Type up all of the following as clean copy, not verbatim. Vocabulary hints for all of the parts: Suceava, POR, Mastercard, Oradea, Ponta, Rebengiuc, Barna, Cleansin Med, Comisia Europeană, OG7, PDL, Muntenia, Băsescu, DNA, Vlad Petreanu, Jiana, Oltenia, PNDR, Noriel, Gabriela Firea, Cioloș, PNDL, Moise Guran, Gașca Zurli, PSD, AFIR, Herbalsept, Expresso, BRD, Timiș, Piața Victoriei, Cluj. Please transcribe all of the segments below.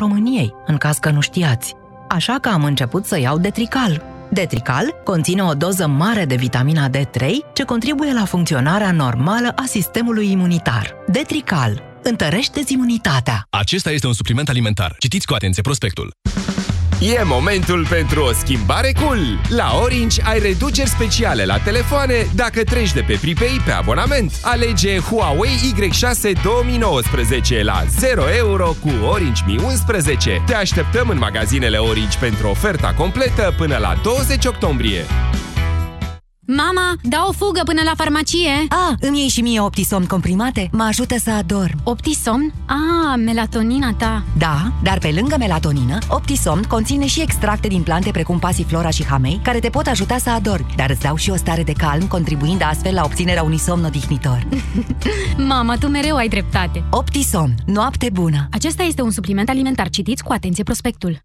României, în caz că nu știați. Așa că am început să iau Detrical. Detrical conține o doză mare de vitamina D3, ce contribuie la funcționarea normală a sistemului imunitar. Detrical. Întărește-ți imunitatea. Acesta este un supliment alimentar. Citiți cu atenție prospectul. E momentul pentru o schimbare cool! La Orange ai reduceri speciale la telefoane dacă treci de pe Pripei pe abonament. Alege Huawei Y6 2019 la 0 € cu Orange Mi 11. Te așteptăm în magazinele Orange pentru oferta completă până la 20 octombrie. Mama, dau o fugă până la farmacie! Îmi iei și mie Optisomn comprimate? Mă ajută să adorm. Optisomn? Melatonina ta! Da, dar pe lângă melatonină, Optisomn conține și extracte din plante precum pasiflora și hamei, care te pot ajuta să adormi, dar îți dau și o stare de calm, contribuind astfel la obținerea unui somn odihnitor. Mama, tu mereu ai dreptate! Optisomn. Noapte bună! Acesta este un supliment alimentar. Citiți cu atenție prospectul.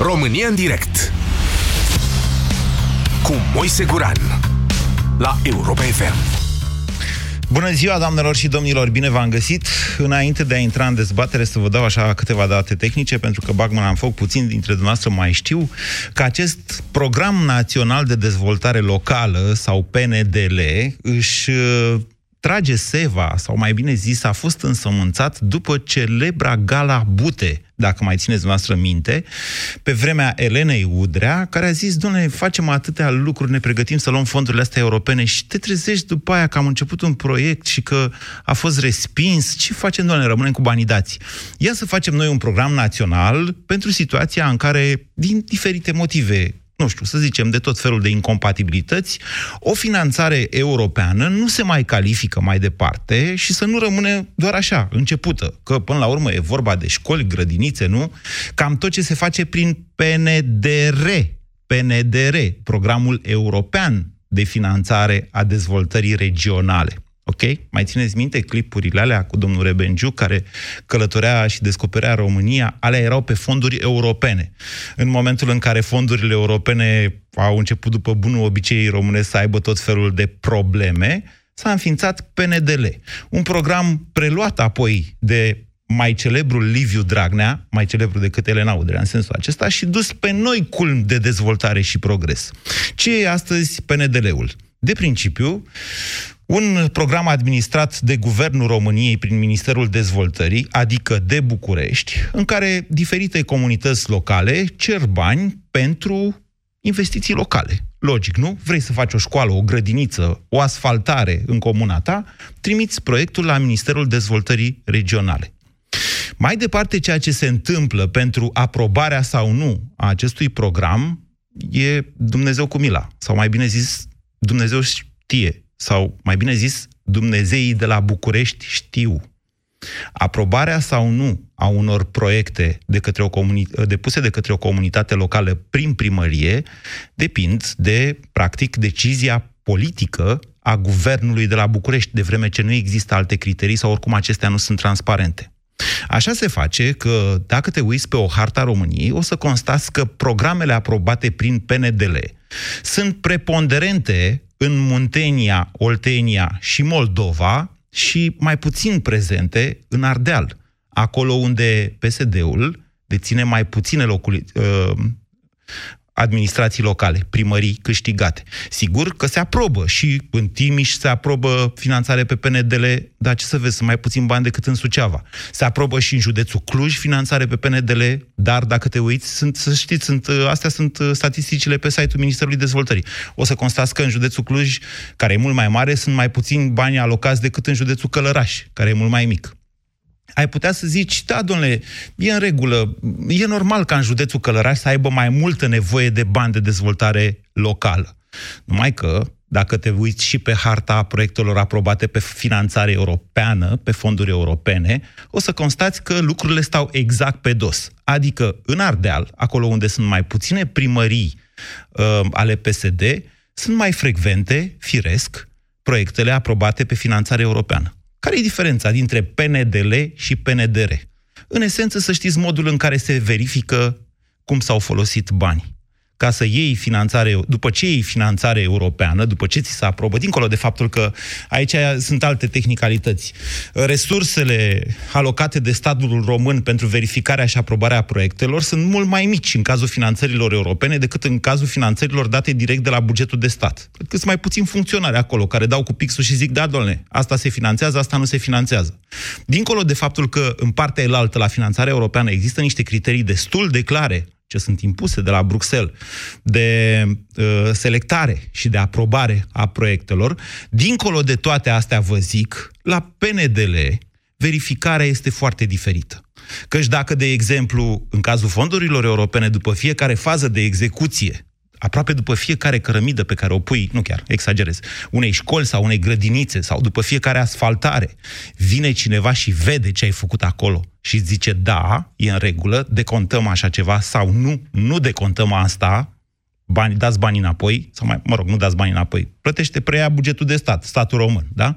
România în direct cu Moise Guran la Europa FM. Bună ziua, doamnelor și domnilor, bine v-am găsit. Înainte de a intra în dezbatere, să vă dau așa câteva date tehnice, pentru că bag mâna în foc, puțin dintre dumneavoastră mai știu că acest Program Național de Dezvoltare Locală sau PNDL își trage seva, sau mai bine zis, a fost însămânțat după celebra gala Bute, dacă mai țineți dumneavoastră minte, pe vremea Elenei Udrea, care a zis: dom'le, facem atâtea lucruri, ne pregătim să luăm fondurile astea europene și te trezești după aia că am început un proiect și că a fost respins. Ce facem, dom'le? Rămânem cu banii dați. Ia să facem noi un program național pentru situația în care, din diferite motive, nu știu, să zicem, de tot felul de incompatibilități, o finanțare europeană nu se mai califică mai departe și să nu rămâne doar așa, începută, că până la urmă e vorba de școli, grădinițe, nu? Cam tot ce se face prin PNDR, Programul European de Finanțare a Dezvoltării Regionale. Ok? Mai țineți minte clipurile alea cu domnul Rebengiuc, care călătorea și descoperea România? Alea erau pe fonduri europene. În momentul în care fondurile europene au început, după bunul obicei românesc, să aibă tot felul de probleme, s-a înființat PNDL. Un program preluat apoi de mai celebrul Liviu Dragnea, mai celebru decât Elena Udrea în sensul acesta, și dus pe noi culmi de dezvoltare și progres. Ce e astăzi PNDL-ul? De principiu, un program administrat de Guvernul României prin Ministerul Dezvoltării, adică de București, în care diferite comunități locale cer bani pentru investiții locale. Logic, nu? Vrei să faci o școală, o grădiniță, o asfaltare în comuna ta, trimiți proiectul la Ministerul Dezvoltării Regionale. Mai departe, ceea ce se întâmplă pentru aprobarea sau nu a acestui program e Dumnezeu cu mila, sau mai bine zis, Dumnezeu știe. Sau, mai bine zis, Dumnezeii de la București știu. Aprobarea sau nu a unor proiecte de către depuse de către o comunitate locală prin primărie depind de, practic, decizia politică a guvernului de la București, de vreme ce nu există alte criterii sau oricum acestea nu sunt transparente. Așa se face că, dacă te uiți pe o hartă a României, o să constați că programele aprobate prin PNDL sunt preponderente în Muntenia, Oltenia și Moldova și mai puțin prezente în Ardeal, acolo unde PSD-ul deține mai puține administrații locale, primării câștigate. Sigur că se aprobă și în Timiș se aprobă finanțare pe PNDL, dar ce să vezi, sunt mai puțin bani decât în Suceava. Se aprobă și în județul Cluj finanțare pe PNDL, dar dacă te uiți, astea sunt statisticile pe site-ul Ministerului Dezvoltării. O să constați că în județul Cluj, care e mult mai mare, sunt mai puțini bani alocați decât în județul Călărași, care e mult mai mic. Ai putea să zici: da, domnule, e în regulă, e normal ca în județul Călărași să aibă mai multă nevoie de bani de dezvoltare locală. Numai că Dacă te uiți și pe harta proiectelor aprobate pe finanțare europeană, pe fonduri europene, o să constați că lucrurile stau exact pe dos. Adică în Ardeal, acolo unde sunt mai puține primării ale PSD, sunt mai frecvente, firesc, proiectele aprobate pe finanțare europeană. Care e diferența dintre PNDL și PNDR? În esență, să știți modul în care se verifică cum s-au folosit banii. Ca să iei finanțare, după ce iei finanțare europeană, după ce ți se aprobă, dincolo de faptul că aici sunt alte tehnicalități, resursele alocate de statul român pentru verificarea și aprobarea proiectelor sunt mult mai mici în cazul finanțărilor europene decât în cazul finanțărilor date direct de la bugetul de stat. Cred că sunt mai puțin funcționari acolo, care dau cu pixul și zic, da, doamne, asta se finanțează, asta nu se finanțează. Dincolo de faptul că în partea elaltă, la finanțarea europeană, există niște criterii destul de clare, ce sunt impuse de la Bruxelles, de selectare și de aprobare a proiectelor, dincolo de toate astea vă zic, la PNDL verificarea este foarte diferită. Căci dacă, de exemplu, în cazul fondurilor europene, după fiecare fază de execuție, aproape după fiecare cărămidă pe care o pui, nu chiar, exagerez, unei școli sau unei grădinițe sau după fiecare asfaltare, vine cineva și vede ce ai făcut acolo și zice, da, e în regulă, decontăm așa ceva sau nu, nu decontăm asta, bani, dați bani înapoi, sau mai, mă rog, nu dați bani înapoi, plătește, preia bugetul de stat, statul român, da?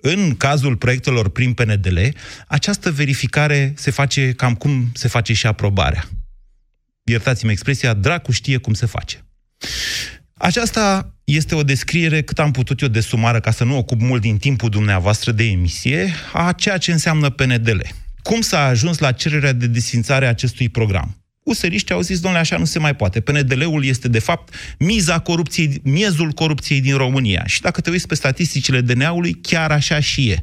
În cazul proiectelor prin PNDL, această verificare se face cam cum se face și aprobarea. Iertați-mi expresia, dracu știe cum se face. Aceasta este o descriere cât am putut eu de sumară, ca să nu ocup mult din timpul dumneavoastră de emisie, a ceea ce înseamnă PNDL. Cum s-a ajuns la cererea de desfințare a acestui program? Useriștii au zis, domnule, așa nu se mai poate. PNDL-ul este, de fapt, miza corupției, miezul corupției din România. Și dacă te uiți pe statisticile DNA-ului, chiar așa și e.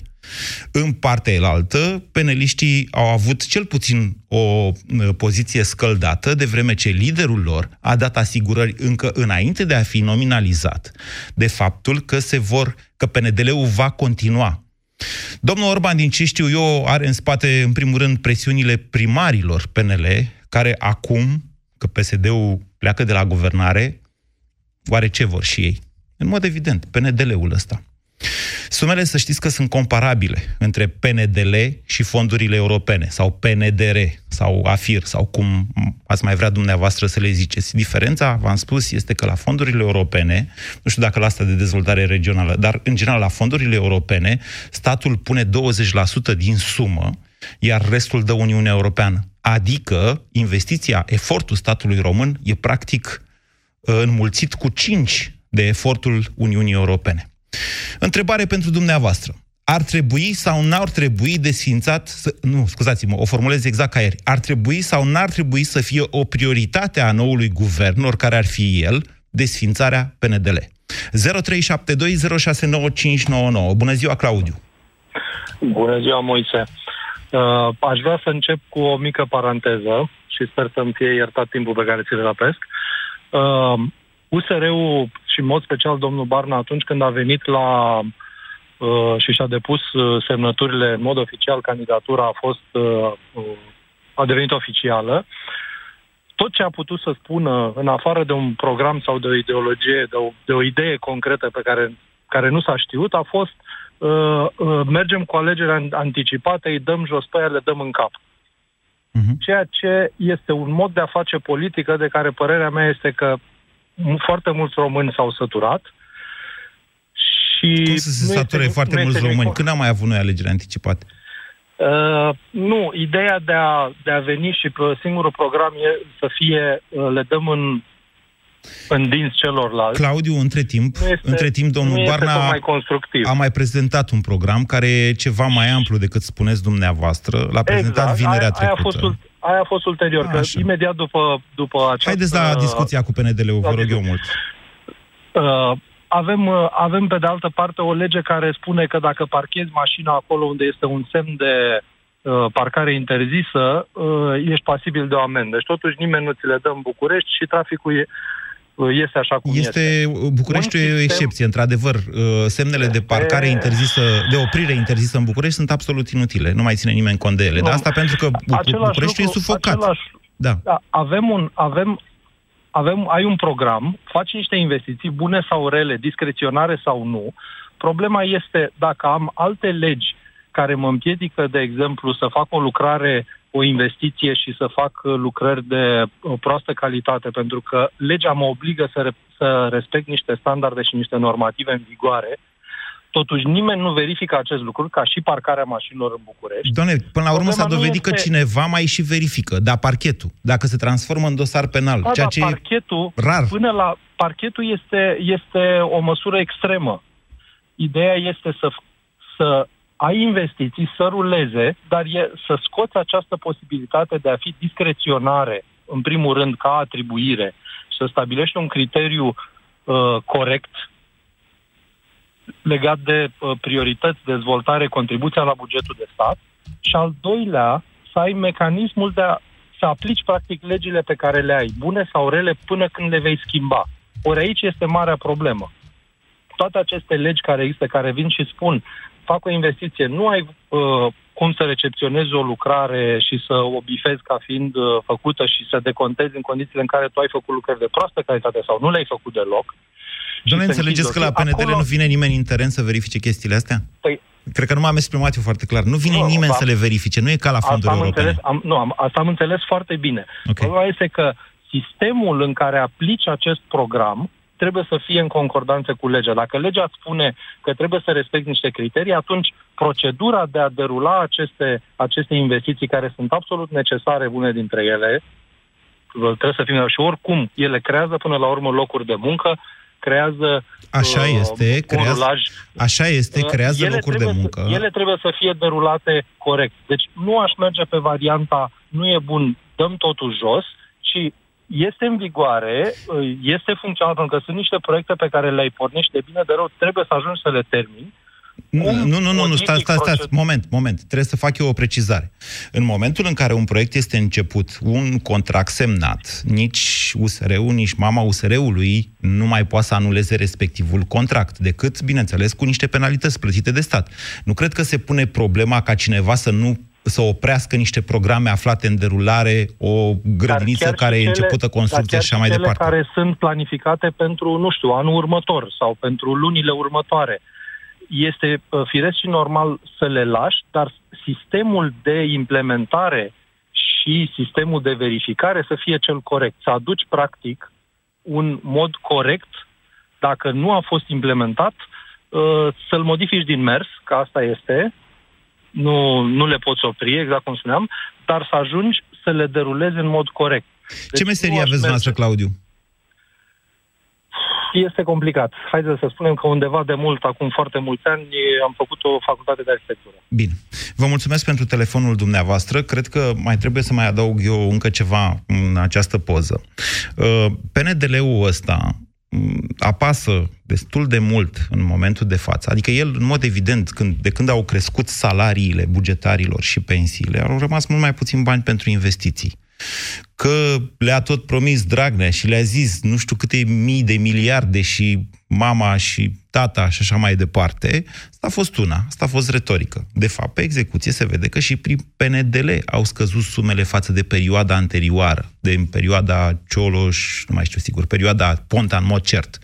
În partea elaltă, peneliștii au avut cel puțin o poziție scăldată, de vreme ce liderul lor a dat asigurări încă înainte de a fi nominalizat de faptul că că PNDL-ul va continua. Domnul Orban, din ce știu eu, are în spate, în primul rând, presiunile primarilor PNL, care acum, că PSD-ul pleacă de la guvernare, oare ce vor și ei? În mod evident, PNDL-ul ăsta. Sumele, să știți că sunt comparabile între PNDL și fondurile europene, sau PNDR, sau AFIR, sau cum ați mai vrea dumneavoastră să le ziceți. Diferența, v-am spus, este că la fondurile europene, nu știu dacă la asta de dezvoltare regională, dar în general la fondurile europene, statul pune 20% din sumă, iar restul dă Uniunea Europeană. Adică investiția, efortul statului român e practic înmulțit cu 5 de efortul Uniunii Europene. Întrebare pentru dumneavoastră. Ar trebui sau n-ar trebui o formulez exact ca ieri. Ar trebui sau n-ar trebui să fie o prioritate a noului guvern, oricare ar fi el, desfințarea PNDL? 0372069599. Bună ziua, Claudiu! Bună ziua, Moise! Aș vrea să încep cu o mică paranteză și sper să-mi fie iertat timpul pe care ți-l rapesc. USR-ul și în mod special domnul Barna, atunci când a venit la și-a depus semnăturile în mod oficial, candidatura a devenit oficială, tot ce a putut să spună, în afară de un program sau de o ideologie, de o idee concretă pe care nu s-a știut, a fost mergem cu alegeri anticipate, îi dăm jos pe aia, le dăm în cap. Ceea ce este un mod de a face politică de care părerea mea este că foarte mulți români s-au săturat. Și cum să se sature foarte mulți români? Când am mai avut noi alegeri anticipate? Nu, ideea de a veni și singurul program e să fie le dăm în dinți celorlalți. Claudiu, între timp domnul Barna a mai prezentat un program care e ceva mai amplu decât spuneți dumneavoastră. L-a prezentat vinerea trecută. Aia a fost ulterior, că imediat după această... Haideți la discuția cu PNDL-ul, vă rog eu mult. Avem, pe de altă parte, o lege care spune că dacă parchezi mașina acolo unde este un semn de parcare interzisă, ești pasibil de o amendă. Și totuși nimeni nu ți le dă în București și traficul este așa cum este. Bucureștiul e o excepție, într-adevăr. Semnele de parcare interzisă, de oprire interzisă în București sunt absolut inutile. Nu mai ține nimeni cont de ele. Dar asta pentru că Bucureștiul e sufocat. Da. Avem ai un program, faci niște investiții bune sau rele, discreționare sau nu. Problema este dacă am alte legi care mă împiedică, de exemplu, să fac o lucrare, o investiție și să fac lucrări de proastă calitate, pentru că legea mă obligă să respect niște standarde și niște normative în vigoare. Totuși nimeni nu verifică acest lucru, ca și parcarea mașinilor în București. Doamne, până la urmă s-a dovedit că cineva mai și verifică, dar parchetul, dacă se transformă în dosar penal, da, ceea ce parchetul, e rar. Până la parchetul este o măsură extremă. Ideea este să ai investiții, să ruleze, dar să scoți această posibilitate de a fi discreționare, în primul rând, ca atribuire, să stabilești un criteriu corect legat de priorități, dezvoltare, contribuția la bugetul de stat, și al doilea, să ai mecanismul de a să aplici practic legile pe care le ai, bune sau rele, până când le vei schimba. Ori aici este marea problemă. Toate aceste legi care există, care vin și spun, fac o investiție, nu ai cum să recepționezi o lucrare și să o bifezi ca fiind făcută și să decontezi în condițiile în care tu ai făcut lucrări de proastă calitate sau nu le-ai făcut deloc. Doamne, înțelegeți că la PNDL acolo nu vine nimeni în teren să verifice chestiile astea? Păi, cred că nu m-am exprimat eu foarte clar. Nu vine nimeni să le verifice, nu e ca la fonduri europene. Asta am înțeles foarte bine. Okay. Problema este că sistemul în care aplici acest program trebuie să fie în concordanță cu legea. Dacă legea spune că trebuie să respecti niște criterii, atunci procedura de a derula aceste investiții, care sunt absolut necesare, bune dintre ele, trebuie să fim, și oricum ele creează până la urmă locuri de muncă, creează creează locuri de muncă. Ele trebuie să fie derulate corect. Deci nu aș merge pe varianta nu e bun, dăm totul jos, ci este în vigoare, este funcțional, pentru că sunt niște proiecte pe care le-ai pornit de bine de rău, trebuie să ajungi să le termini. Nu, stați, moment, trebuie să fac eu o precizare. În momentul în care un proiect este început, un contract semnat, nici USR-ul, nici mama USR-ului nu mai poate să anuleze respectivul contract, decât, bineînțeles, cu niște penalități plătite de stat. Nu cred că se pune problema ca cineva să oprească niște programe aflate în derulare, o grădiniță care e începută construcția și așa mai departe. Dar care sunt planificate pentru, nu știu, anul următor sau pentru lunile următoare. Este firesc și normal să le lași, dar sistemul de implementare și sistemul de verificare să fie cel corect. Să aduci, practic, un mod corect, dacă nu a fost implementat, să-l modifici din mers, că asta este, nu le poți opri, exact cum spuneam, dar să ajungi să le derulezi în mod corect. Deci, ce meserie aveți dumneavoastră, Claudiu? Este complicat. Haideți să spunem că undeva de mult, acum foarte mulți ani, am făcut o facultate de arhitectură. Bine. Vă mulțumesc pentru telefonul dumneavoastră. Cred că mai trebuie să mai adaug eu încă ceva în această poză. PNDL-ul ăsta apasă destul de mult în momentul de față. Adică el, în mod evident, de când au crescut salariile bugetarilor și pensiile, au rămas mult mai puțin bani pentru investiții. Că le-a tot promis Dragnea și le-a zis nu știu câte mii de miliarde și mama și tata și așa mai departe, asta a fost asta a fost retorică. De fapt, pe execuție se vede că și prin PNDL au scăzut sumele față de perioada anterioară, de perioada Cioloș, nu mai știu sigur, perioada Ponta, în mod cert.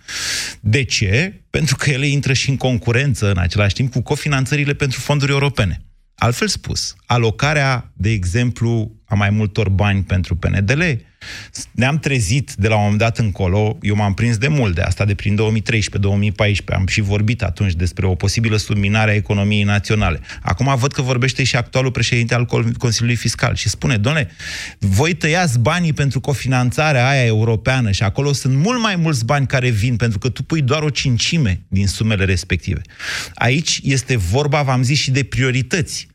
De ce? Pentru că ele intră și în concurență în același timp cu cofinanțările pentru fonduri europene. Altfel spus, alocarea, de exemplu, a mai multor bani pentru PNDL. Ne-am trezit de la un moment dat încolo, eu m-am prins de mult de asta, de prin 2013-2014, am și vorbit atunci despre o posibilă subminare a economiei naționale. Acum văd că vorbește și actualul președinte al Consiliului Fiscal și spune, dom'le, voi tăiați banii pentru cofinanțarea aia europeană și acolo sunt mult mai mulți bani care vin, pentru că tu pui doar o cincime din sumele respective. Aici este vorba, v-am zis, și de priorități.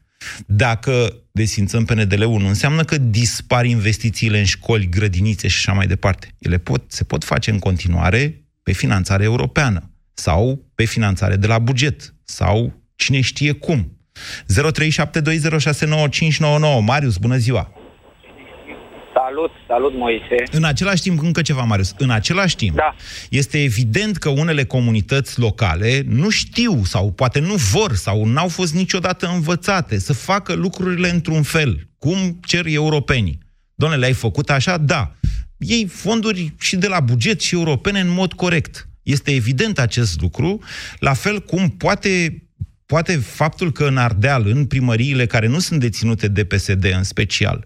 Dacă desfințăm PNDL-ul, nu înseamnă că dispar investițiile în școli, grădinițe și așa mai departe. Ele se pot face în continuare pe finanțare europeană sau pe finanțare de la buget sau cine știe cum. 0372069599. Marius, bună ziua! Salut, Moise! În același timp, încă ceva, Marius, da. Este evident că unele comunități locale nu știu sau poate nu vor sau n-au fost niciodată învățate să facă lucrurile într-un fel, cum cer europenii. Doamne, le-ai făcut așa? Da. iei fonduri și de la buget și europene în mod corect. Este evident acest lucru, la fel cum poate faptul că în Ardeal, în primăriile care nu sunt deținute de PSD în special,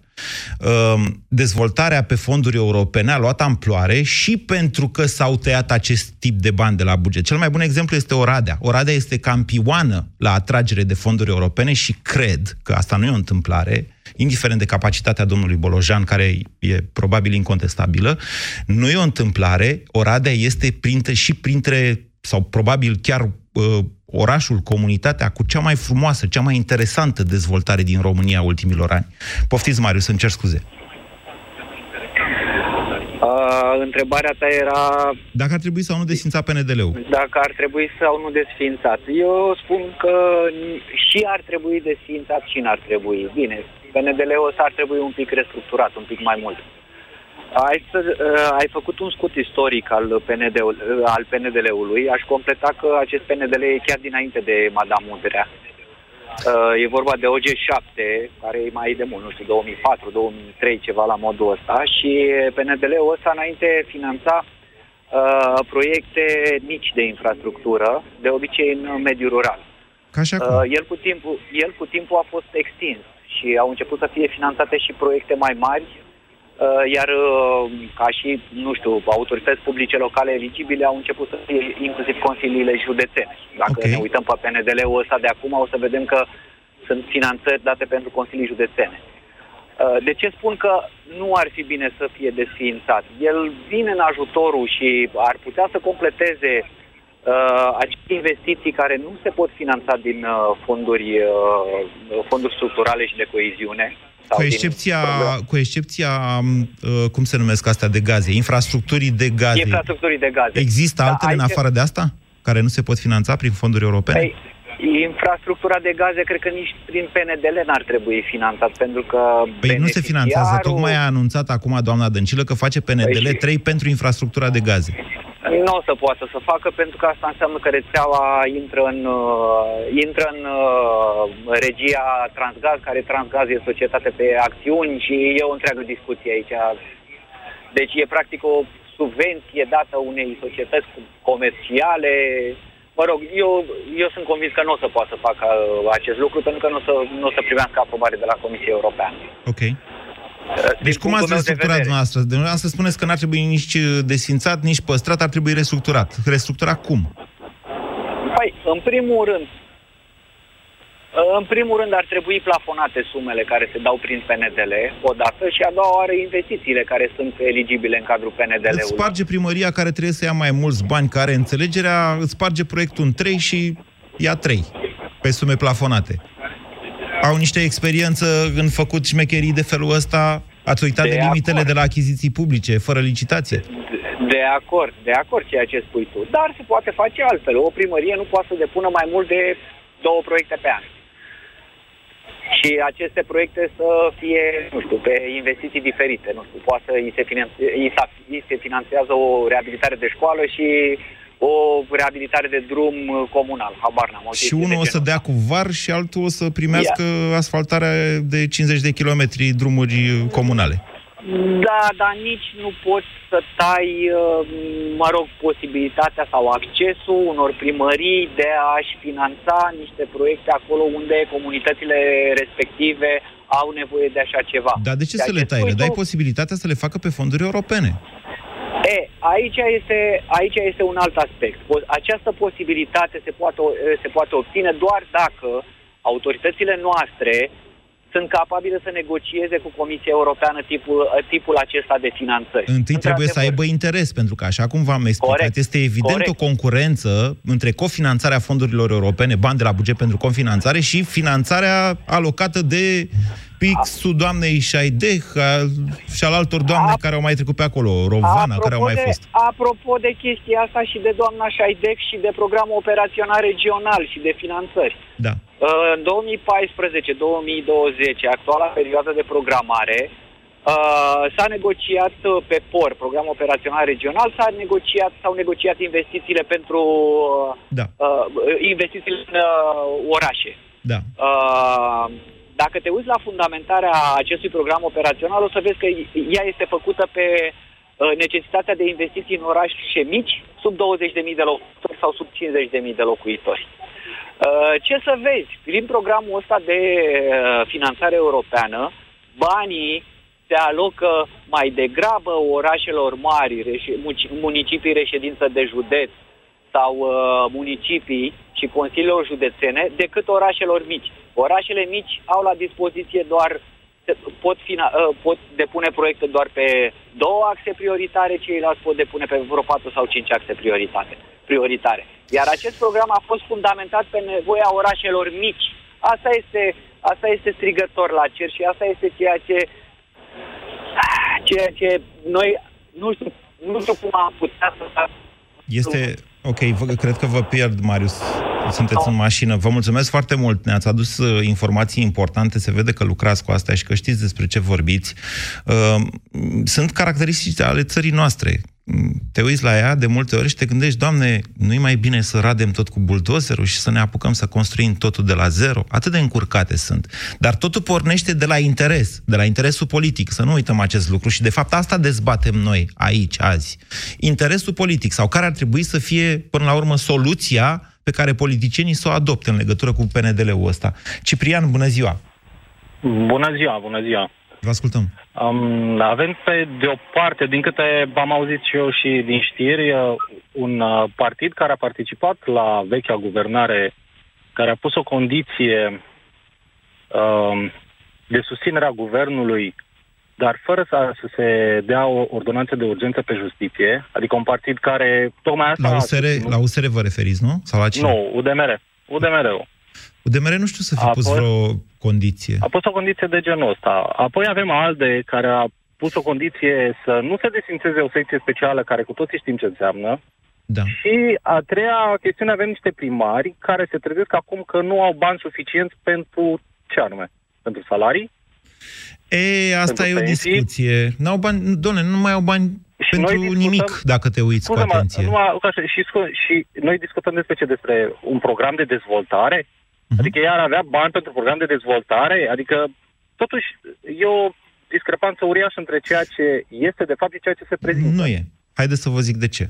dezvoltarea pe fonduri europene a luat amploare și pentru că s-au tăiat acest tip de bani de la buget. Cel mai bun exemplu este Oradea. Oradea este campioană la atragere de fonduri europene și cred că asta nu e o întâmplare, indiferent de capacitatea domnului Bolojan, care e probabil incontestabilă, nu e o întâmplare. Oradea este printre sau probabil chiar orașul, comunitatea cu cea mai frumoasă, cea mai interesantă dezvoltare din România ultimilor ani. Poftiți, Marius, îmi cer scuze. Întrebarea ta era... dacă ar trebui sau nu desfința PNDL-ul? Dacă ar trebui sau nu desfințat. Eu spun că și ar trebui desfințat și n-ar trebui. Bine, PNDL-ul ăsta ar trebui un pic restructurat, un pic mai mult. Ai făcut un scurt istoric al PNDL-ului. Aș completa că acest PNDL e chiar dinainte de Madame Udrea. E vorba de OG7, care e mai de mult, nu știu, 2004-2003, ceva la modul ăsta. Și PNDL-ul ăsta înainte finanța proiecte mici de infrastructură, de obicei în mediul rural. El cu timpul a fost extins și au început să fie finanțate și proiecte mai mari, iar ca și, nu știu, autorități publice locale eligibile au început să fie inclusiv consiliile județene. Dacă ne uităm pe PNDL-ul ăsta de acum, o să vedem că sunt finanțări date pentru consilii județene. De ce spun că nu ar fi bine să fie desființat? El vine în ajutorul și ar putea să completeze aceste investiții care nu se pot finanța din fonduri structurale și de coeziune. Cu excepția, cum se numesc astea de gaze, infrastructurii de gaze. Există altele în afară de asta, care nu se pot finanța prin fonduri europene? Infrastructura de gaze, cred că nici prin PNDL n-ar trebui finanțat, pentru că... nu se finanțează. Tocmai a anunțat acum doamna Dăncilă că face PNDL 3 pentru infrastructura de gaze. Nu o să poată să facă, pentru că asta înseamnă că rețeaua intră în regia Transgaz, care Transgaz e societate pe acțiuni și e o întreagă discuție aici. Deci e practic o subvenție dată unei societăți comerciale. Mă rog, eu sunt convins că nu o să poată să facă acest lucru, pentru că nu o să primească aprobare de la Comisia Europeană. Ok. Deci cum ați restructurat dumneavoastră? Dumneavoastră spuneți că n-ar trebui nici desfințat, nici păstrat, ar trebui restructurat. Restructurat cum? În primul rând ar trebui plafonate sumele care se dau prin PNDL odată și a doua oară investițiile care sunt eligibile în cadrul PNDL-ului. Îți sparge primăria care trebuie să ia mai mulți bani, care are înțelegerea, îți sparge proiectul în 3 și ia 3 pe sume plafonate. Au niște experiență în făcut șmecherii de felul ăsta? Ați uitat de limitele acord de la achiziții publice, fără licitație? De acord ceea ce spui tu. Dar se poate face altfel. O primărie nu poate să depună mai mult de 2 proiecte pe an. Și aceste proiecte să fie, nu știu, pe investiții diferite. Nu știu, poate să îi se finanțează o reabilitare de școală și o reabilitare de drum comunal, habar n-am. Și unul o să dea cu var și altul o să primească asfaltarea de 50 de kilometri drumuri comunale. Da, dar nici nu poți să tai, posibilitatea sau accesul unor primării de a-și finanța niște proiecte acolo unde comunitățile respective au nevoie de așa ceva. Dar de ce să le tai? Le dai posibilitatea să le facă pe fonduri europene. Aici este un alt aspect. Această posibilitate se poate obține doar dacă autoritățile noastre sunt capabile să negocieze cu Comisia Europeană tipul acesta de finanțări. Întâi trebuie să aibă interes, pentru că, așa cum v-am explicat, este evident o concurență între cofinanțarea fondurilor europene, bani de la buget pentru cofinanțare, și finanțarea alocată de pixul doamnei Șaideh și al altor doamne care au mai trecut pe acolo, Rovana, care au mai fost. Apropo de chestia asta și de doamna Șaideh și de programul operațional regional și de finanțări. Da. În 2014-2020, actuala perioadă de programare, s-a negociat pe POR, Program Operațional Regional, s-au negociat investițiile pentru investițiile în orașe. Da. Dacă te uiți la fundamentarea acestui program operațional, o să vezi că ea este făcută pe necesitatea de investiții în orașe mici, sub 20.000 de locuitori sau sub 50.000 de locuitori. Ce să vezi? Prin programul ăsta de finanțare europeană, banii se alocă mai degrabă orașelor mari, municipii reședință de județ sau municipii și consiliilor județene, decât orașelor mici. Orașele mici au la dispoziție doar, pot depune proiecte doar pe 2 axe prioritare, ceilalți pot depune pe vreo 4 sau 5 axe prioritare. Iar acest program a fost fundamentat pe nevoia orașelor mici. Asta este strigător la cer și asta este ceea ce noi nu știu cum am putea să... Este... Ok, cred că vă pierd, Marius. Sunteți în mașină. Vă mulțumesc foarte mult. Ne-ați adus informații importante. Se vede că lucrați cu astea și că știți despre ce vorbiți. Sunt caracteristici ale țării noastre. Te uiți la ea de multe ori și te gândești, Doamne, nu-i mai bine să radem tot cu buldozerul și să ne apucăm să construim totul de la zero? Atât de încurcate sunt. Dar totul pornește de la interes, de la interesul politic. Să nu uităm acest lucru și, de fapt, asta dezbatem noi aici, azi. Interesul politic sau care ar trebui să fie, până la urmă, soluția pe care politicienii să o adopte în legătură cu PNDL-ul ăsta. Ciprian, bună ziua! Bună ziua, bună ziua! Vă ascultăm. Avem pe de o parte, din câte am auzit și eu și din știri, un partid care a participat la vechea guvernare, care a pus o condiție de susținere a guvernului, dar fără să se dea o ordonanță de urgență pe justiție, adică un partid care tocmai asta... La USR vă referiți, nu? Sau la cine? Nu, UDMR. UDMR-ul. UDMR nu știu să fi pus vreo condiție. A pus o condiție de genul ăsta. Apoi avem ALDE, care a pus o condiție să nu se desfințeze o secție specială, care cu toții știm ce înseamnă. Da. Și a treia chestiune, avem niște primari care se trezesc acum că nu au bani suficienți pentru ce anume? Pentru salarii? Asta e o discuție. N-au bani, doamne, nu mai au bani pentru nimic, dacă te uiți cu atenție. Și noi discutăm despre ce? Despre un program de dezvoltare? Adică ea ar avea bani pentru program de dezvoltare? Adică, totuși, e o discrepanță uriașă între ceea ce este, de fapt, și ceea ce se prezintă. Nu e. Haideți să vă zic de ce.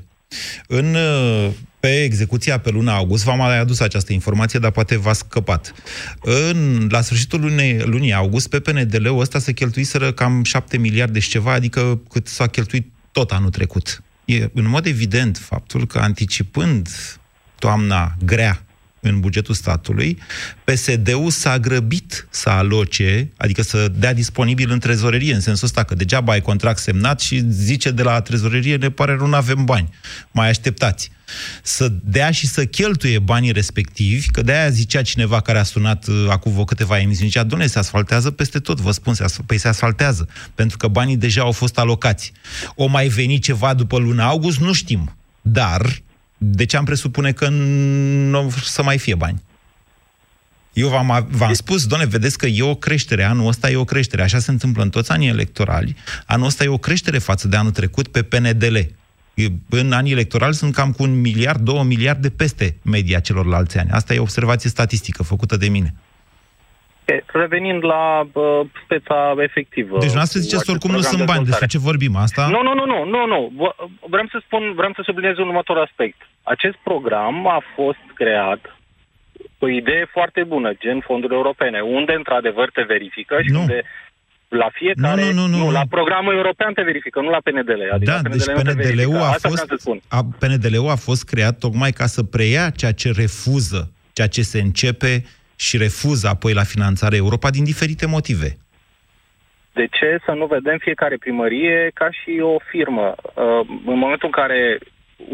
Pe execuția pe luna august, v-am mai adus această informație, dar poate v-a scăpat. La sfârșitul lunii august, pe PNDL-ul ăsta se cheltuiseră cam 7 miliarde și ceva, adică cât s-a cheltuit tot anul trecut. E în mod evident faptul că, anticipând toamna grea în bugetul statului, PSD-ul s-a grăbit să aloce, adică să dea disponibil în trezorerie, în sensul ăsta că degeaba ai contract semnat și zice de la trezorerie, ne pare rău, nu avem bani, mai așteptați. Să dea și să cheltuie banii respectivi, că de-aia zicea cineva care a sunat acum vă câteva emisiuni, zicea, Doamne, se asfaltează peste tot, vă spun, se asfaltează, pentru că banii deja au fost alocați. O mai veni ceva după luna august? Nu știm, dar... Deci am presupune că nu o să mai fie bani. Eu v-am spus, doamne, vedeți că e o creștere, anul ăsta e o creștere. Așa se întâmplă în toți anii electorali. Anul ăsta e o creștere față de anul trecut pe PNDL. În anii electorali sunt cam cu 1-2 miliarde peste media celorlalți ani. Asta e o observație statistică făcută de mine. Revenind la speța efectivă. Deci nu ziceți oricum nu sunt bani, despre ce vorbim asta? Nu. Vreau să subliniez un următor aspect. Acest program a fost creat cu o idee foarte bună, gen fonduri europene, unde într-adevăr te verifică și unde la fiecare... Nu, la programul european te verifică, nu la PNDL. Adică da, PNDL, deci PNDL-ul a fost creat tocmai ca să preia ceea ce refuză, ceea ce se începe și refuză apoi la finanțare Europa din diferite motive. De ce să nu vedem fiecare primărie ca și o firmă? În momentul în care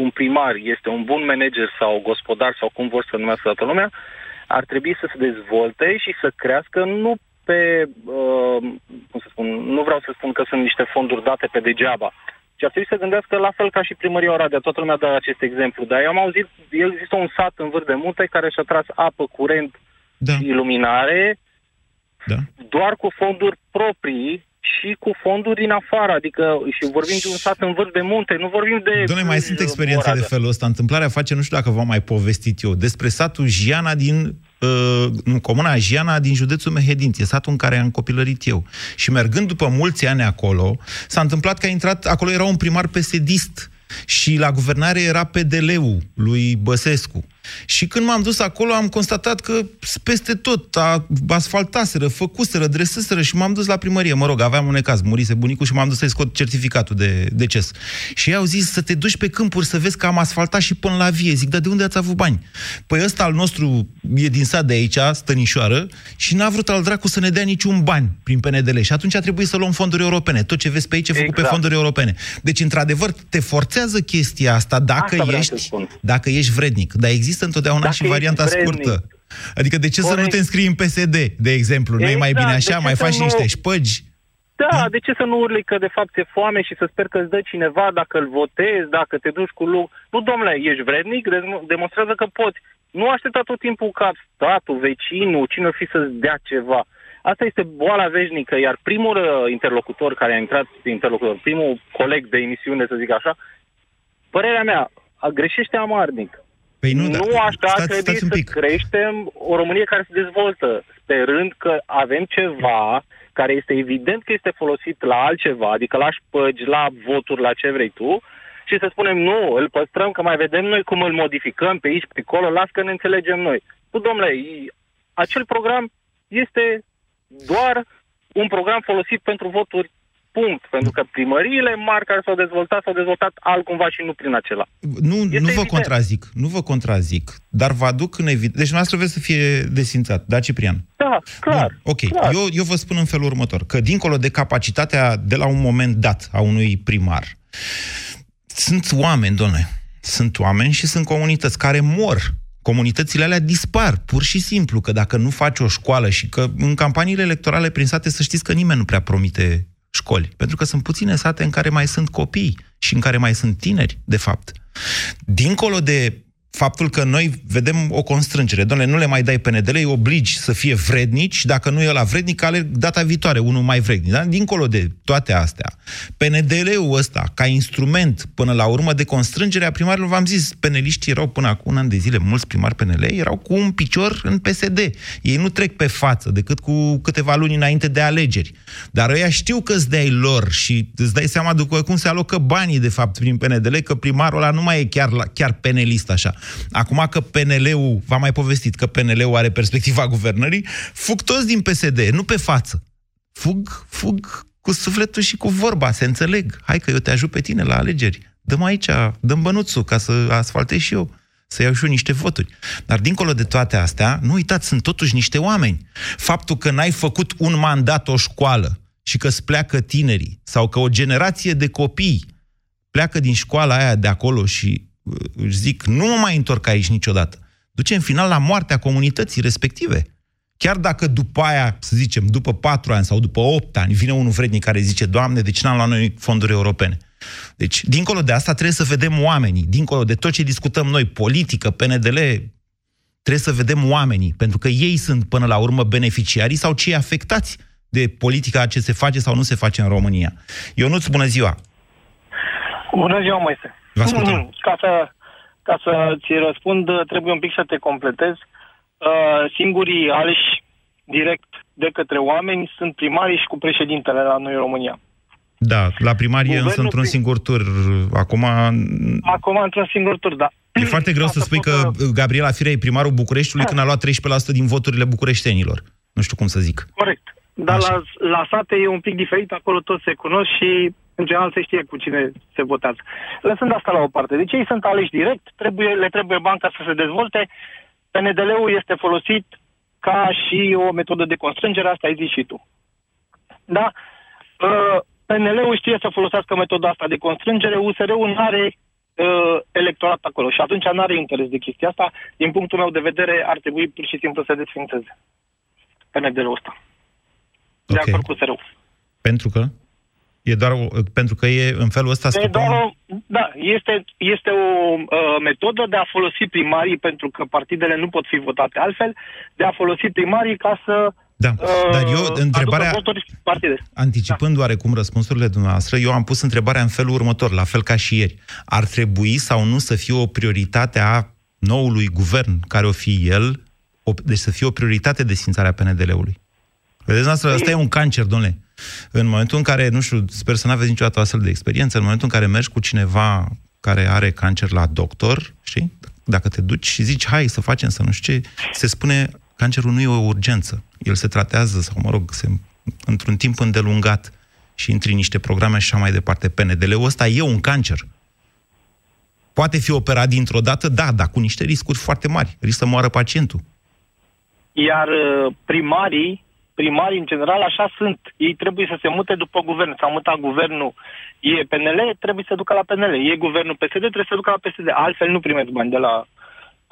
un primar este un bun manager sau gospodar sau cum vor să numească toată lumea, ar trebui să se dezvolte și să crească nu pe... cum să spun, nu vreau să spun că sunt niște fonduri date pe degeaba, ci ar trebui să gândească la fel ca și primăria Oradea. Toată lumea dă acest exemplu. Dar eu am auzit, există un sat în vârf de munte care și-a tras apă, curent, da, și iluminare, da, doar cu fonduri proprii și cu fonduri din afară, adică și vorbim de un sat în vârf de munte, nu vorbim de... Doamne, mai sunt experiențe Oradea de felul ăsta. Întâmplarea face, nu știu dacă v-am mai povestit eu, despre satul Jiana din... în comuna Jiana din județul Mehedinți, e satul în care am copilărit eu. Și mergând după mulți ani acolo, s-a întâmplat că a intrat, acolo era un primar PSD-ist și la guvernare era PDL-ul lui Băsescu. Și când m-am dus acolo, am constatat că peste tot asfaltaseră, făcuseră, dreseseră și m-am dus la primărie. Mă rog, aveam un necaz, murise bunicul și m-am dus să-i scot certificatul de deces. Și ei au zis să te duci pe câmpuri să vezi că am asfaltat și până la vie. Zic, dar de unde ați avut bani? Păi ăsta al nostru e din sat de aici, Stănișoară, și n-a vrut al dracu să ne dea niciun bani prin PNDL. Și atunci a trebuit să luăm fonduri europene. Tot ce vezi pe aici e făcut pe fonduri europene. Deci, într-adevăr, te forțează chestia asta dacă ești vrednic. Dar există întotdeauna dacă și varianta scurtă. Adică de ce să nu te înscrii în PSD, de exemplu? Nu e mai bine așa? Mai faci niște șpăgi? Da, de ce să nu urli că de fapt e foame și să sper că îți dă cineva dacă îl votezi, dacă te duci cu lucru? Nu, domnule, ești vrednic? Demonstrează că poți. Nu aștepta tot timpul ca statul, vecinul, cine o fi să-ți dea ceva. Asta este boala veșnică, iar primul interlocutor care a intrat, primul coleg de emisiune, să zic așa, părerea mea, greșește amarnic. Păi nu așa trebuie să creștem o Românie care se dezvoltă, sperând că avem ceva care este evident că este folosit la altceva, adică la șpăgi, la voturi, la ce vrei tu, și să spunem nu, îl păstrăm, că mai vedem noi cum îl modificăm pe aici, pe acolo, las că ne înțelegem noi. Nu, domnule, acel program este doar un program folosit pentru voturi. Punct. Pentru că primăriile mari care s-au dezvoltat altcumva și nu prin acela. Nu vă contrazic, dar vă aduc în evidență. Deci noastră vreți să fie desfințat, da, Ciprian? Da, clar. Bun, ok, clar. Eu vă spun în felul următor, că dincolo de capacitatea de la un moment dat a unui primar, sunt oameni, dom'le, sunt oameni și sunt comunități care mor. Comunitățile alea dispar, pur și simplu, că dacă nu faci o școală și că în campaniile electorale prin sate să știți că nimeni nu prea promite școli, pentru că sunt puține sate în care mai sunt copii și în care mai sunt tineri, de fapt. Dincolo de faptul că noi vedem o constrângere, domnule, nu le mai dai PNDL, îi obligi să fie vrednici, dacă nu e ăla vrednic, aleg data viitoare unul mai vrednic. Da? Dincolo de toate astea, PNDL-ul ăsta, ca instrument, până la urmă, de constrângere a primarilor, v-am zis, peneliștii erau până acum un an de zile, mulți primari PNL, erau cu un picior în PSD. Ei nu trec pe față, decât cu câteva luni înainte de alegeri. Dar ăia știu că îți dai lor și îți dai seama de cum se alocă banii, de fapt, prin PNDL, că primarul ăla nu mai e chiar penelist, așa. Acum că PNL-ul, v-am mai povestit, că PNL-ul are perspectiva guvernării, fug toți din PSD, nu pe față. Fug cu sufletul și cu vorba, se înțeleg. Hai că eu te ajut pe tine la alegeri. Dăm aici, dăm bănuțul ca să asfaltez și eu, să iau și eu niște voturi. Dar dincolo de toate astea, nu uitați, sunt totuși niște oameni. Faptul că n-ai făcut un mandat, o școală, și că îți pleacă tinerii, sau că o generație de copii pleacă din școala aia de acolo și își zic, nu mă mai întorc aici niciodată. Duce în final la moartea comunității respective. Chiar dacă după aia, să zicem, după 4 ani sau după 8 ani, vine unul vrednic care zice, Doamne, de ce n-am luat noi fonduri europene? Deci, dincolo de asta, trebuie să vedem oamenii. Dincolo de tot ce discutăm noi, politică, PNDL, trebuie să vedem oamenii. Pentru că ei sunt, până la urmă, beneficiarii sau cei afectați de politica ce se face sau nu se face în România. Ionuț, bună ziua! Bună ziua, Moise! Ca să ți răspund, trebuie un pic să te completez. Singurii aleși direct de către oameni sunt primarii și cu președintele la noi în România. Da, la primarie însă într-un singur tur. Acum într-un singur tur, da. E foarte greu să spui că Gabriela Firea e primarul Bucureștiului când a luat 13% din voturile bucureștenilor. Nu știu cum să zic. Corect. Dar la sate e un pic diferit, acolo toți se cunosc și în general se știe cu cine se votează. Lăsând asta la o parte. Deci ei sunt aleși direct, le trebuie banca să se dezvolte. PNDL-ul este folosit ca și o metodă de constrângere, asta ai zis și tu. Da? PNL-ul știe să folosească metoda asta de constrângere, USR-ul nu are electorat acolo și atunci nu are interes de chestia asta. Din punctul meu de vedere, ar trebui pur și simplu să desfințeze PNDL-ul ăsta. De acord cu USR-ul. Pentru că? E doar pentru că e în felul ăsta... Este o metodă de a folosi primarii, pentru că partidele nu pot fi votate altfel, de a folosi primarii ca să Da, dar eu, întrebarea, anticipând oarecum răspunsurile dumneavoastră, eu am pus întrebarea în felul următor, la fel ca și ieri. Ar trebui sau nu să fie o prioritate a noului guvern, care o fi el, deci să fie o prioritate desfințarea PNDL-ului? Vedeți, noastră, asta e un cancer, domnule. În momentul în care, nu știu, sper să n-aveți niciodată o astfel de experiență, în momentul în care mergi cu cineva care are cancer la doctor, știi? Dacă te duci și zici, hai să facem, să nu știu ce, se spune, cancerul nu e o urgență. El se tratează, sau mă rog, într-un timp îndelungat și intri în niște programe și așa mai departe. PNDL-ul ăsta e un cancer. Poate fi operat dintr-o dată, da, dar cu niște riscuri foarte mari. Riscă să moară pacientul. Iar primarii, în general, așa sunt. Ei trebuie să se mute după guvern. S-a mutat guvernul, e PNL, trebuie să ducă la PNL. E guvernul PSD, trebuie să ducă la PSD. Altfel nu primesc bani de la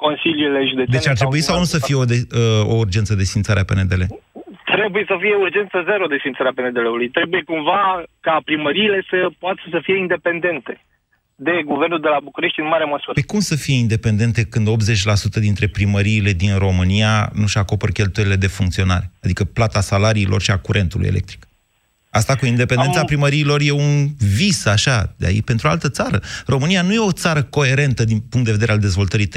consiliile județene. Deci ar trebui sau nu să fie o urgență desfințarea PNDL? Trebuie să fie urgență zero desfințarea PNDL-ului. Trebuie cumva ca primăriile să poată să fie independente de guvernul de la București în mare măsură. Pe cum să fie independente când 80% dintre primăriile din România nu-și acoperă cheltuielile de funcționare? Adică plata salariilor și a curentului electric. Asta cu independența primăriilor e un vis, așa, e pentru altă țară. România nu e o țară coerentă din punct de vedere al dezvoltării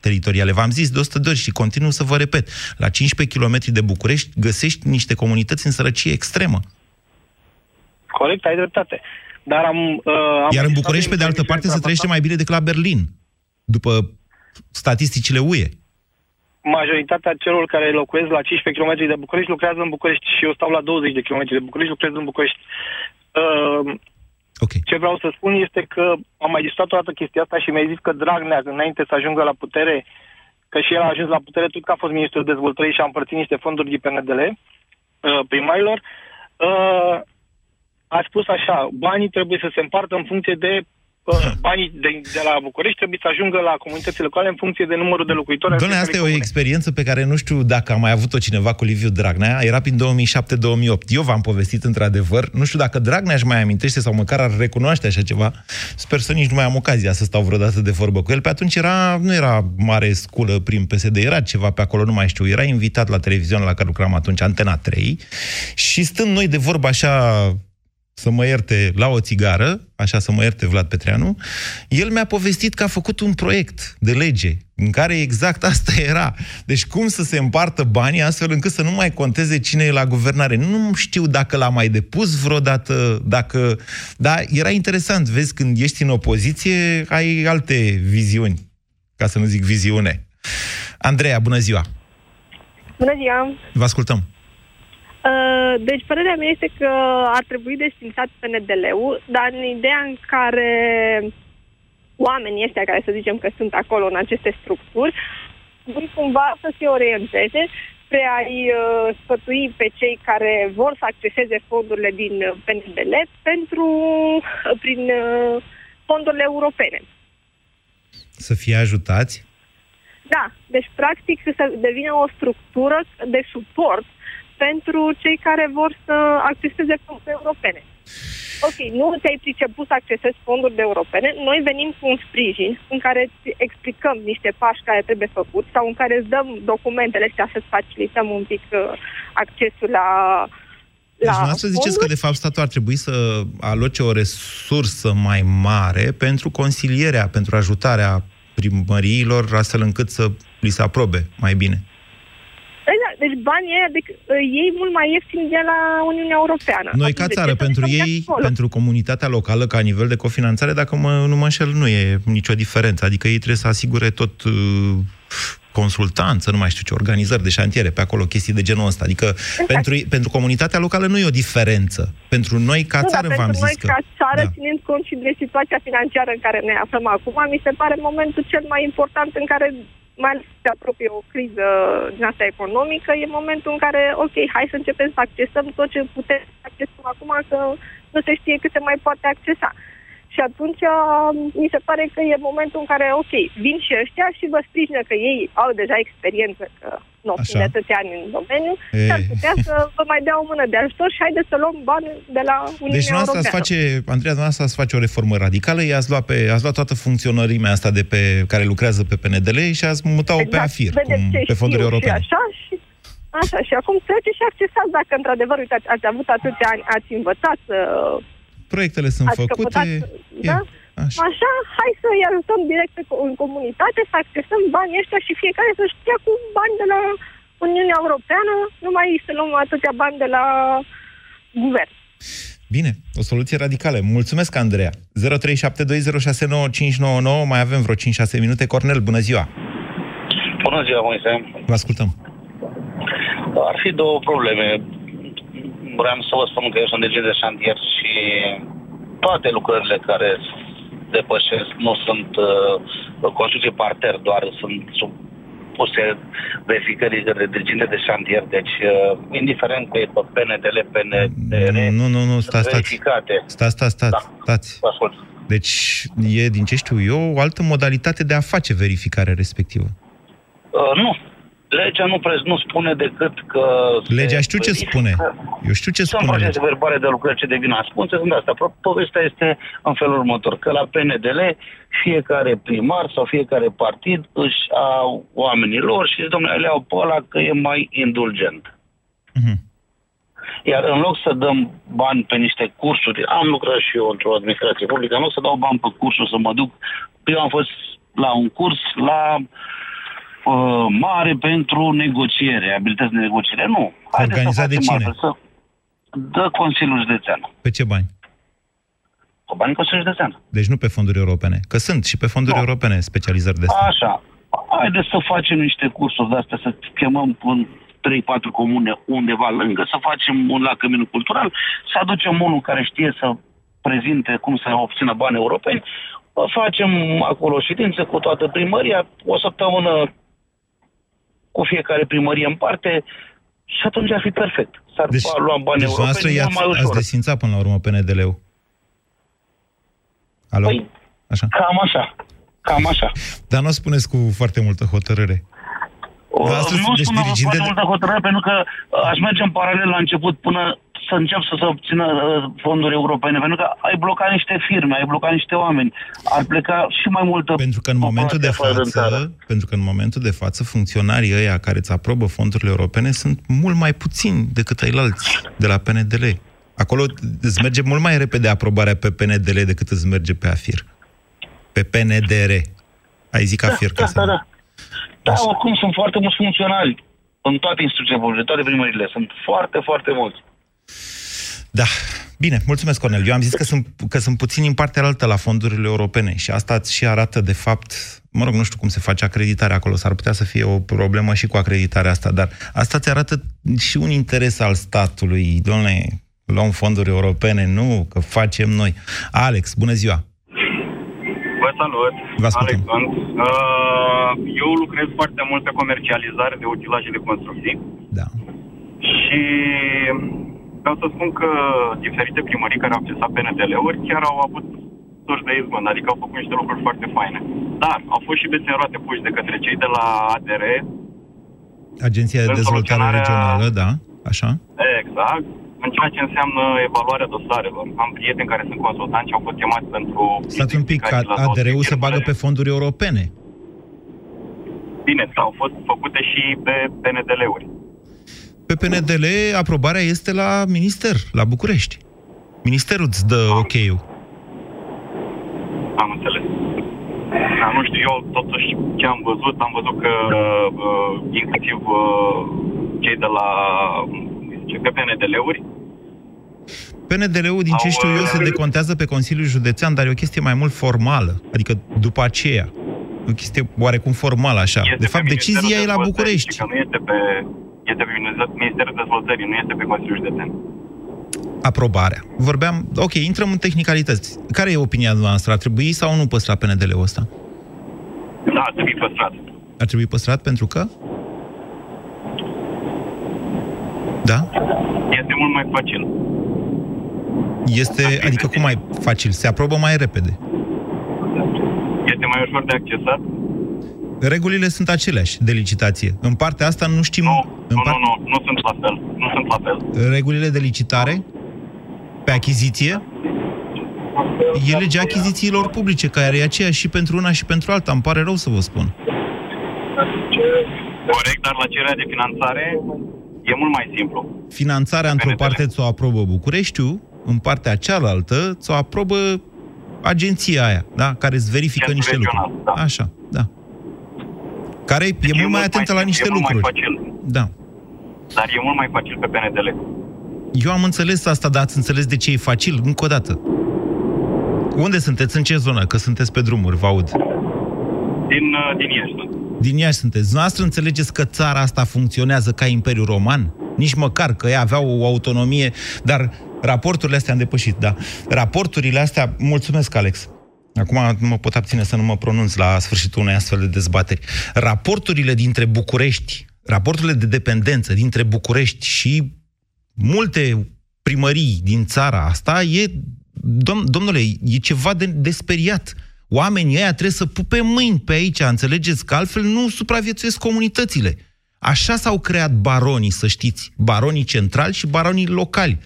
teritoriale. V-am zis de 100 de ori și continuu să vă repet. La 15 km de București găsești niște comunități în sărăcie extremă. Corect, ai dreptate. Dar iar în București, pe de altă parte, se trăiește mai bine decât la Berlin, după statisticile UE. Majoritatea celor care locuiesc la 15 km de București lucrează în București și eu stau la 20 de km de București, lucrez în București. Okay. Ce vreau să spun este că am mai discutat o dată chestia asta și mi-a zis că Dragnea, înainte să ajungă la putere, că și el a ajuns la putere, tot că a fost ministrul dezvoltării și a împărțit niște fonduri din PNDL primarilor, a spus așa, banii trebuie să se împartă în funcție de banii de la București trebuie să ajungă la comunitățile locale în funcție de numărul de locuitori. Doamne, asta e o experiență pe care nu știu dacă a mai avut-o cineva cu Liviu Dragnea. Era prin 2007-2008. Eu v-am povestit într-adevăr. Nu știu dacă Dragnea își mai amintește sau măcar ar recunoaște așa ceva. Sper să nici nu mai am ocazia să stau vreodată de vorbă cu el. Pe atunci nu era mare sculă prin PSD, era ceva pe acolo, nu mai știu. Era invitat la televiziune la care lucram atunci, Antena 3. Și stând noi de vorbă așa, să mă ierte, la o țigară, așa, să mă ierte Vlad Petreanu, el mi-a povestit că a făcut un proiect de lege în care exact asta era. Deci cum să se împartă banii astfel încât să nu mai conteze cine e la guvernare. Nu știu dacă l-a mai depus vreodată, dacă... Dar era interesant, vezi, când ești în opoziție, ai alte viziuni, ca să nu zic viziune. Andreea, bună ziua! Bună ziua! Vă ascultăm! Deci, părerea mea este că ar trebui desfințat PNDL-ul, dar în ideea în care oamenii ăștia care să zicem că sunt acolo în aceste structuri, vor cumva să se orienteze spre a-i sfătui pe cei care vor să acceseze fondurile din PNDL prin fondurile europene. Să fie ajutați? Da, deci practic să devină o structură de suport pentru cei care vor să acceseze fonduri europene. Ok, nu te-ai priceput să accesezi fonduri europene, noi venim cu un sprijin în care îți explicăm niște pași care trebuie făcut sau în care îți dăm documentele astea să-ți facilităm un pic accesul la deci, să ziceți că, de fapt, statul ar trebui să aloce o resursă mai mare pentru consilierea, pentru ajutarea primăriilor, astfel încât să li se aprobe mai bine. Deci banii aia, ei mult mai ieftin de la Uniunea Europeană. Noi ca țară, pentru ei, pentru comunitatea locală, ca nivel de cofinanțare, dacă nu mă înșel, nu e nicio diferență. Adică ei trebuie să asigure tot consultanță, nu mai știu ce, organizări de șantiere, pe acolo, chestii de genul ăsta. Adică exact. pentru comunitatea locală nu e o diferență. Pentru noi ca țară, v-am zis că... Pentru noi ca țară, da. Ținând cont și de situația financiară în care ne aflăm acum, mi se pare momentul cel mai important în care... mai ales se apropie o criză din asta economică, e momentul în care, ok, hai să începem să accesăm tot ce putem să accesăm acum, că nu se știe cât se mai poate accesa. Și atunci mi se pare că e momentul în care, ok, vin și ăștia și vă sprijină că ei au deja experiență, că nu de atâția ani în domeniu, și ar putea să vă mai dea o mână de ajutor și haideți să luăm bani de la Uniunea Europeană. Deci, Andreea, dumneavoastră ați face o reformă radicală, ați luat toată funcționărimea asta de pe care lucrează pe PNDL și ați mutat-o pe AFIR, pe fonduri europene. Și așa, și Așa, și acum treceți și accesați dacă într-adevăr, uitați, ați avut atâția ani, ați învățat. Proiectele sunt făcute. Da? Așa, hai să îi ajutăm direct în comunitate, să accesăm banii ăștia și fiecare să știe cu bani de la Uniunea Europeană, nu mai să luăm atâția bani de la guvern. Bine, o soluție radicală. Mulțumesc, Andreea. 0372069599, mai avem vreo 5-6 minute. Cornel, bună ziua! Bună ziua, Moise! Vă ascultăm. Ar fi două probleme. Vreau să vă spun că eu sunt de șantier și toate lucrările care depășesc nu sunt construcții parter, doar sunt supuse verificării de diriginte de șantier. Deci, indiferent că e pe PNDL, PNDR, verificate. Stați. Vă ascult. Deci, e, din ce știu eu, o altă modalitate de a face verificarea respectivă. Nu. Legea nu spune decât că... Legea știu ce spune. Eu știu ce spune. Sunt procese verbale de lucrări ce devin ascunse, sunt astea. Povestea este în felul următor, că la PNDL fiecare primar sau fiecare partid își au oamenii lor și zic, domnule, le au pe ăla că e mai indulgent. Uh-huh. Iar în loc să dăm bani pe niște cursuri, am lucrat și eu într-o administrație publică, în loc să dau bani pe cursuri, să mă duc... Eu am fost la un curs, la... mare pentru negociere, abilități de negociere. Nu. Organizat de cine? Dă Consiliul Județean. Pe ce bani? Pe banii Consiliului Județean. Deci nu pe fonduri europene. Că sunt și pe fonduri europene specializări de asta. Așa. Haideți să facem niște cursuri de astea, să chemăm în 3-4 comune undeva lângă, să facem un la Căminul Cultural, să aducem unul care știe să prezinte cum să obțină bani europeni. Facem acolo ședințe cu toată primăria, o săptămână cu fiecare primărie în parte și atunci ar fi perfect. S-ar lua bani europeni, nu mai ușor. Ați desfințat până la urmă PNDL-ul. Alo? Păi, așa? Cam așa. Dar nu o spuneți cu foarte multă hotărâre. Nu spun cu foarte multă hotărâre, pentru că aș merge în paralel la început până să încep să se obțină fonduri europene, pentru că ai blocat niște firme, ai blocat niște oameni, ar pleca și mai multă... Pentru că în momentul de față, funcționarii ăia care îți aprobă fondurile europene sunt mult mai puțini decât ailalți de la PNDL. Acolo îți merge mult mai repede aprobarea pe PNDL decât îți merge pe AFIR. Pe PNDR. Ai zic AFIR. Da, oricum sunt foarte mulți funcționari în toate instituțiile publice, toate primările. Sunt foarte, foarte mulți. Da, bine, mulțumesc, Cornel. Eu am zis că sunt puțini în partea altă la fondurile europene și asta și arată, de fapt, mă rog, nu știu cum se face acreditarea acolo, s-ar putea să fie o problemă și cu acreditarea asta, dar asta ți arată și un interes al statului. Dom'le, luăm fonduri europene, nu, că facem noi. Alex, bună ziua! Vă salut! Vă ascultăm. Alex, eu lucrez foarte mult pe comercializare de utilaje de construcții. Da. Și... vreau să spun că diferite primării care au accesat PNDL-uri chiar au avut sorți de izbând, adică au făcut niște lucruri foarte faine. Dar au fost și bețe în roate puși de către cei de la ADR. Agenția de Dezvoltare Regională, da, așa? Exact. În ceea ce înseamnă evaluarea dosarelor. Am prieteni care sunt consultanți și au fost chemați pentru... Stați un pic, ADR-ul se bagă pe fonduri europene. Bine, au fost făcute și pe PNDL-uri. Pe PNDL, aprobarea este la minister, la București. Ministerul îți dă ok-ul. Am înțeles. Da, nu știu, eu totuși ce am văzut că inclusiv cei de la PNDL-uri... PNDL-ul, din ce știu eu, se decontează pe Consiliul Județean, dar e o chestie mai mult formală, adică după aceea. O chestie oarecum formală, așa. De fapt, decizia e la București. Că nu este pe... Este pe Ministerul Dezvoltării, nu este pe Consiliul Județean. Aprobarea. Vorbeam... Ok, intrăm în tehnicalități. Care e opinia noastră? Ar trebui sau nu păstra PNDL-ul ăsta? Da, ar trebui păstrat. Ar trebui păstrat pentru că? Da? Este mult mai facil. Este... Adică cum mai facil? Se aprobă mai repede. Este mai ușor de accesat. Regulile sunt aceleași de licitație. În partea asta nu știm... Nu sunt la fel. Nu sunt la fel. Regulile de licitare pe achiziție e legea achizițiilor publice, care e aceea și pentru una și pentru alta. Îmi pare rău să vă spun. Corect, dar la cererea de finanțare E mult mai simplu. Finanțarea, într-o parte, ți-o aprobă Bucureștiul, în partea cealaltă, ți-o aprobă agenția aia, da? Care îți verifică Centru niște lucruri. Da. Așa, da. Care deci e mult mai atentă la niște lucruri. Da. Dar e mult mai facil pe PNDL. Eu am înțeles asta, dar ați înțeles de ce e facil? Încă o dată. Unde sunteți? În ce zonă? Că sunteți pe drumuri, vă aud. Din Iași. Din Iași sunteți. Dumneavoastră înțelegeți că țara asta funcționează ca Imperiul Roman? Nici măcar, că ei aveau o autonomie, dar raporturile astea am depășit, da. Raporturile astea, mulțumesc, Alex. Acum mă pot abține să nu mă pronunț la sfârșitul unei astfel de dezbateri. Raporturile dintre București, raporturile de dependență dintre București și multe primării din țara asta e, domnule, e ceva de speriat. Oamenii ăia trebuie să pupe mâini pe aici, înțelegeți? Că altfel nu supraviețuiesc comunitățile. Așa s-au creat baronii, să știți, baronii centrali și baronii locali.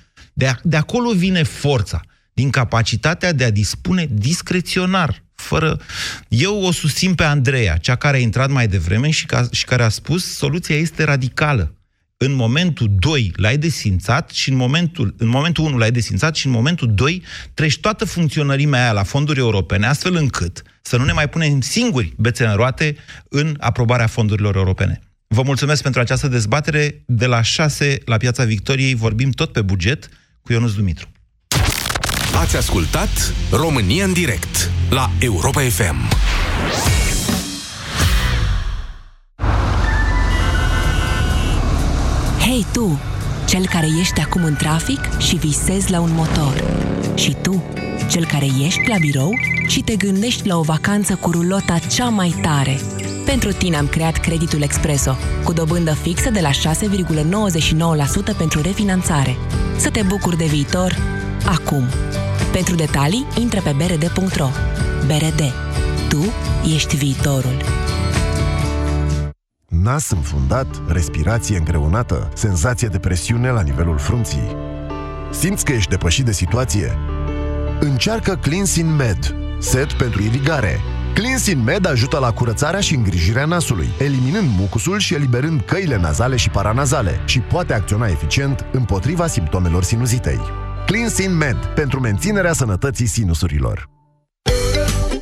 De acolo vine forța, din capacitatea de a dispune discreționar, fără... Eu o susțin pe Andreea, cea care a intrat mai devreme și care a spus soluția este radicală. În momentul 2 l-ai desfințat și în momentul 1 l-ai desfințat și în momentul 2 treci toată funcționărimea aia la fonduri europene, astfel încât să nu ne mai punem singuri bețe în roate în aprobarea fondurilor europene. Vă mulțumesc pentru această dezbatere. De la 6 la Piața Victoriei vorbim tot pe buget cu Ionuț Dumitru. Ați ascultat România în direct la Europa FM. Hei tu, cel care ești acum în trafic și visezi la un motor. Și tu, cel care ești la birou și te gândești la o vacanță cu rulota cea mai tare. Pentru tine am creat creditul Expresso, cu dobândă fixă de la 6,99% pentru refinanțare. Să te bucuri de viitor, acum. Pentru detalii, intră pe brd.ro. BRD. Tu ești viitorul. Nas înfundat, respirație îngreunată, senzație de presiune la nivelul frunții. Simți că ești depășit de situație? Încearcă Cleansin Med, set pentru irigare. Cleansin Med ajută la curățarea și îngrijirea nasului, eliminând mucusul și eliberând căile nazale și paranazale și poate acționa eficient împotriva simptomelor sinuzitei. Cleansin Med, pentru menținerea sănătății sinusurilor.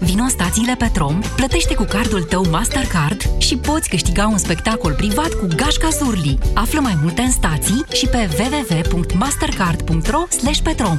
Vino în stațiile Petrom, plătește cu cardul tău Mastercard și poți câștiga un spectacol privat cu Gașca Zurli. Află mai multe în stații și pe www.mastercard.ro/Petrom.